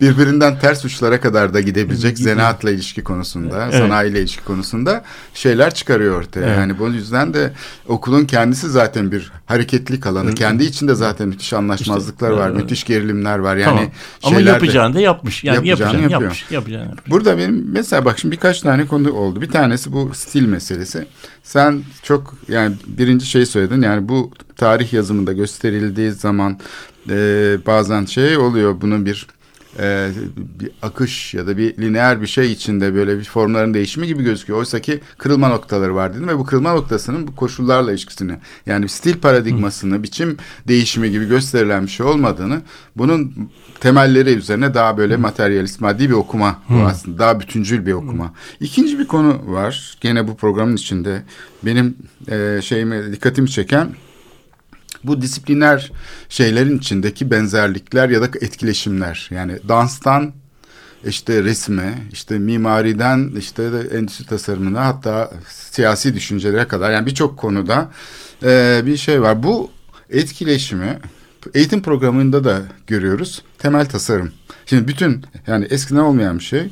Birbirinden ters uçlara kadar da gidebilecek zanaatla ilişki konusunda, sanayiyle ilişki konusunda şeyler çıkarıyor ortaya. Evet. Yani bu yüzden de okulun kendisi zaten bir hareketlilik alanı. Evet. Kendi içinde zaten müthiş anlaşmazlıklar var, müthiş gerilimler var. Yani ama yapacağını da yapmış. Yani yapacağını yapıyor. Burada benim mesela bak şimdi birkaç tane konu oldu. Bir tanesi bu stil meselesi. Sen çok yani birinci şey söyledin, yani bu tarih yazımında gösterildiği zaman bazen şey oluyor, bunun bir akış ya da bir lineer bir şey içinde böyle bir formların değişimi gibi gözüküyor. Oysa ki kırılma noktaları var dedim ve bu kırılma noktasının bu koşullarla ilişkisini, yani stil paradigmasını, biçim değişimi gibi gösterilen bir şey olmadığını, bunun temelleri üzerine daha böyle materyalist, maddi bir okuma bu aslında. Daha bütüncül bir okuma. İkinci bir konu var. Gene bu programın içinde benim dikkatimi çeken bu disipliner şeylerin içindeki benzerlikler ya da etkileşimler. Yani danstan işte resme, işte mimariden işte endüstri tasarımına, hatta siyasi düşüncelere kadar yani birçok konuda bir şey var. Bu etkileşimi eğitim programında da görüyoruz. Temel tasarım. Şimdi bütün yani eskiden olmayan bir şey,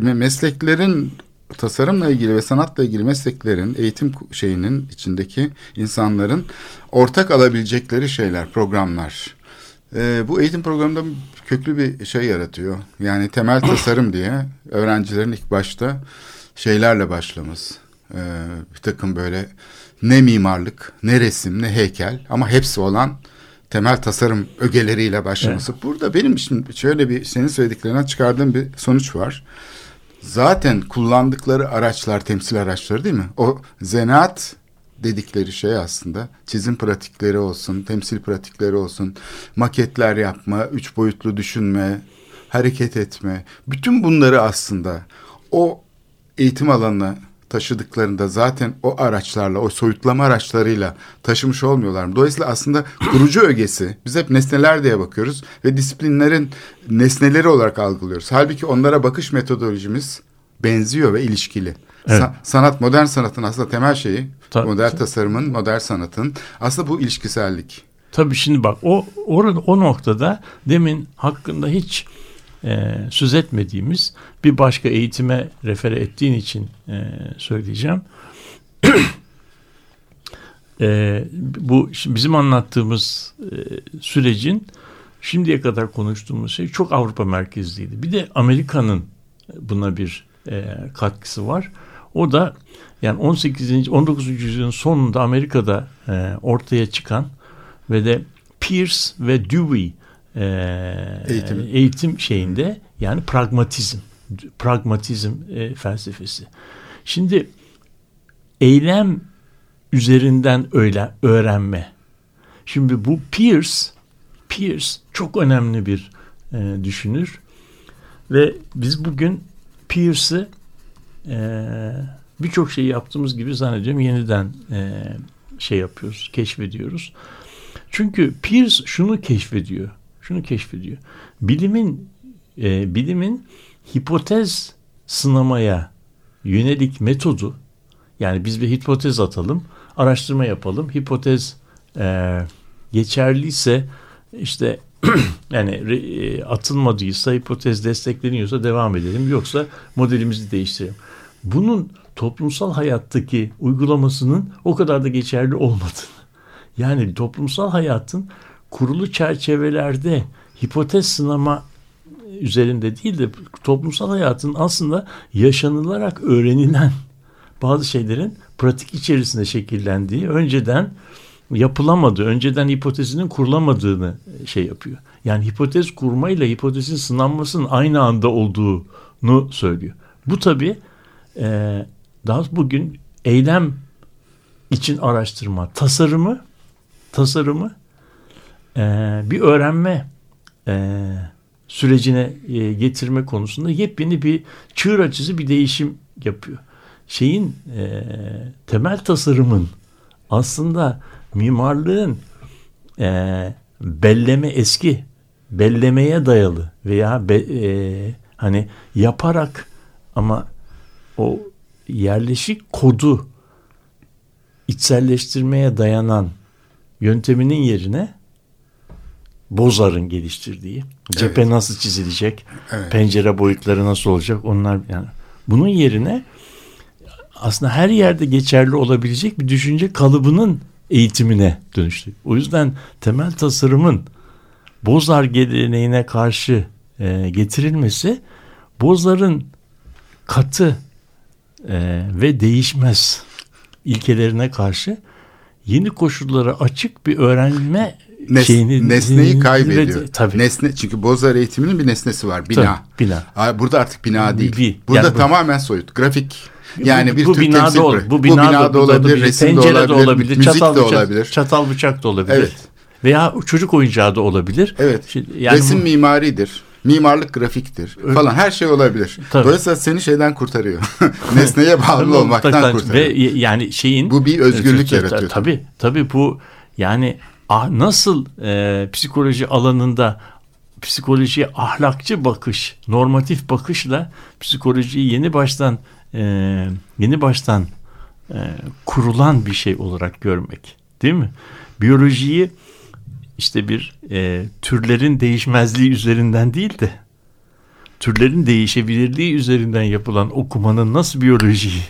mesleklerin tasarımla ilgili ve sanatla ilgili mesleklerin, eğitim şeyinin içindeki insanların ortak alabilecekleri şeyler, programlar. Bu eğitim programında köklü bir şey yaratıyor. Yani temel tasarım diye öğrencilerin ilk başta şeylerle başlaması. Bir takım böyle ne mimarlık, ne resim, ne heykel ama hepsi olan temel tasarım ögeleriyle başlaması. Evet. Burada benim şimdi şöyle bir senin söylediklerinden çıkardığım bir sonuç var. Zaten kullandıkları araçlar temsil araçları değil mi? O zanaat dedikleri şey aslında çizim pratikleri olsun, temsil pratikleri olsun, maketler yapma, üç boyutlu düşünme, hareket etme. Bütün bunları aslında o eğitim alanına taşıdıklarında zaten o araçlarla, o soyutlama araçlarıyla taşımış olmuyorlar mı? Dolayısıyla aslında kurucu ögesi, biz hep nesneler diye bakıyoruz ve disiplinlerin nesneleri olarak algılıyoruz. Halbuki onlara bakış metodolojimiz benziyor ve ilişkili. Evet. Sanat, modern sanatın aslında temel şeyi, modern tasarımın, modern sanatın aslında bu ilişkisellik. Tabii şimdi bak o noktada demin hakkında hiç söz etmediğimiz bir başka eğitime refere ettiğin için söyleyeceğim. Bu bizim anlattığımız sürecin şimdiye kadar konuştuğumuz şey çok Avrupa merkezliydi. Bir de Amerika'nın buna bir katkısı var. O da yani 19. yüzyılın sonunda Amerika'da ortaya çıkan ve de Peirce ve Dewey eğitim şeyinde, yani pragmatizm felsefesi. Şimdi eylem üzerinden öyle öğrenme. Şimdi bu Peirce çok önemli bir düşünür Ve biz bugün Peirce'i birçok şeyi yaptığımız gibi zannediyorum yeniden şey yapıyoruz, keşfediyoruz. Çünkü Peirce şunu keşfediyor. Bilimin hipotez sınamaya yönelik metodu, yani biz bir hipotez atalım, araştırma yapalım. Hipotez geçerliyse işte yani atılmadıysa, hipotez destekleniyorsa devam edelim. Yoksa modelimizi değiştirelim. Bunun toplumsal hayattaki uygulamasının o kadar da geçerli olmadığını. Yani toplumsal hayatın kurulu çerçevelerde hipotez sınama üzerinde değil de toplumsal hayatın aslında yaşanılarak öğrenilen bazı şeylerin pratik içerisinde şekillendiği, önceden yapılamadığı, önceden hipotezinin kurulamadığını şey yapıyor. Yani hipotez kurmayla hipotezin sınanmasının aynı anda olduğunu söylüyor. Bu tabii daha bugün eylem için araştırma, tasarımı bir öğrenme sürecine getirme konusunda yepyeni bir çığır açıcı bir değişim yapıyor. Temel tasarımın aslında mimarlığın bellemeye dayalı veya hani yaparak ama o yerleşik kodu içselleştirmeye dayanan yönteminin yerine Beaux-Arts'ın geliştirdiği cephe nasıl çizilecek, pencere boyutları nasıl olacak, onlar yani bunun yerine aslında her yerde geçerli olabilecek bir düşünce kalıbının eğitimine dönüştü. O yüzden temel tasarımın Beaux-Arts geleneğine karşı getirilmesi, Beaux-Arts'ın katı ve değişmez ilkelerine karşı yeni koşullara açık bir öğrenme nesneyi kaybediyor. Tabii. Çünkü Beaux-Arts eğitiminin bir nesnesi var. Bina. Burada artık bina değil. Burada yani tamamen soyut. Grafik. Yani bir tür temsil. Bu binada olabilir, resim de olabilir, müzik de olabilir. Çatal bıçak da olabilir. Evet. Veya çocuk oyuncağı da olabilir. Evet. Şimdi, yani resim mimaridir. Mimarlık grafiktir. Öyle falan mi? Her şey olabilir. Tabii. Dolayısıyla seni şeyden kurtarıyor. Nesneye bağlı olmaktan kurtarıyor. Ve yani bu bir özgürlük yaratıyor. Tabii bu yani nasıl psikoloji alanında psikolojiye ahlakçı bakış, normatif bakışla psikolojiyi yeni baştan kurulan bir şey olarak görmek, değil mi? Biyolojiyi işte bir türlerin değişmezliği üzerinden değil de türlerin değişebilirliği üzerinden yapılan okumanın nasıl biyolojiyi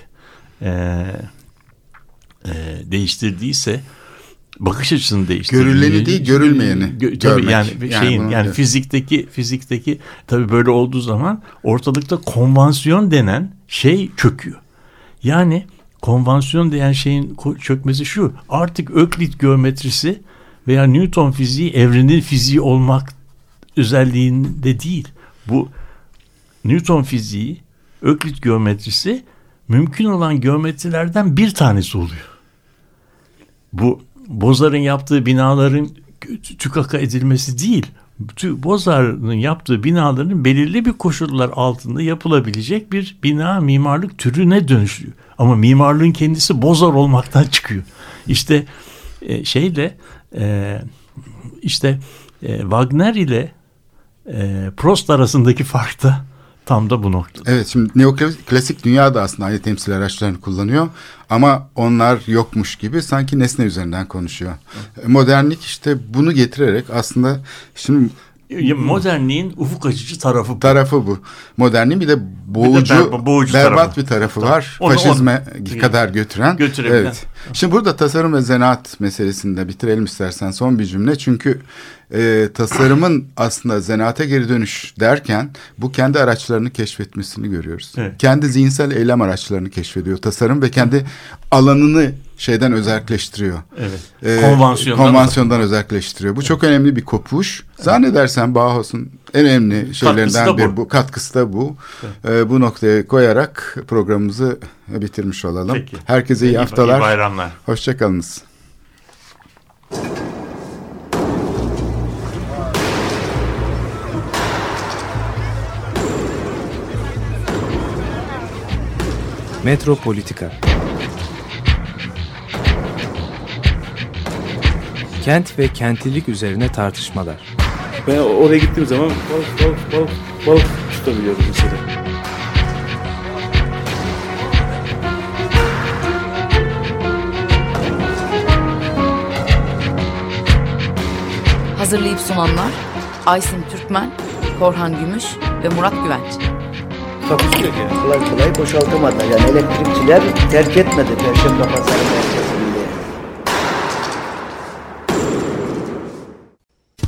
değiştirdiyse, bakış açısını değiştirdiği, görüleni değil görülmeyeni görmek. Yani fizikteki tabii böyle olduğu zaman ortalıkta konvansiyon denen şey çöküyor. Yani konvansiyon denen şeyin çökmesi şu: artık Öklit geometrisi veya Newton fiziği evrenin fiziği olmak özelliğinde değil. Bu Newton fiziği, Öklit geometrisi mümkün olan geometrilerden bir tanesi oluyor. Bu Beaux-Arts'ın yaptığı binaların tükaka edilmesi değil. Beaux-Arts'ın yaptığı binaların belirli bir koşullar altında yapılabilecek bir bina mimarlık türüne dönüşüyor. Ama mimarlığın kendisi Beaux-Arts olmaktan çıkıyor. İşte Wagner ile Prost arasındaki fark da tam da bu noktada. Evet, şimdi neoklasik dünya da aslında aynı temsil araçlarını kullanıyor ama onlar yokmuş gibi sanki nesne üzerinden konuşuyor. Evet. Modernlik işte bunu getirerek aslında şimdi modernliğin ufuk açıcı tarafı bu. Modernliğin bir de boğucu berbat tarafı. Bir tarafı var. Faşizme kadar götüren. Evet. Şimdi burada tasarım ve zanaat meselesini de bitirelim istersen son bir cümle. Çünkü tasarımın aslında zanaata geri dönüş derken bu kendi araçlarını keşfetmesini görüyoruz. Evet. Kendi zihinsel eylem araçlarını keşfediyor tasarım ve kendi alanını şeyden özerkleştiriyor. Evet. Konvansiyondan özerkleştiriyor. Bu çok önemli bir kopuş. Zannedersen Bauhaus'un en önemli şeylerinden biri bu. Katkısı da bu. Evet. Bu noktaya koyarak programımızı bitirmiş olalım. Peki. Herkese iyi haftalar. İyi bayramlar. Hoşçakalınız. Metropolitika. Kent ve kentlilik üzerine tartışmalar. Ben oraya gittiğim zaman balık tutabiliyordum mesela. Hazırlayıp sunanlar Ayşin Türkmen, Korhan Gümüş ve Murat Güvenç. Takus yok yani. Kolay kolay boşaltamadı. Yani elektrikçiler terk etmedi Perşembe Pazarı merkezinde.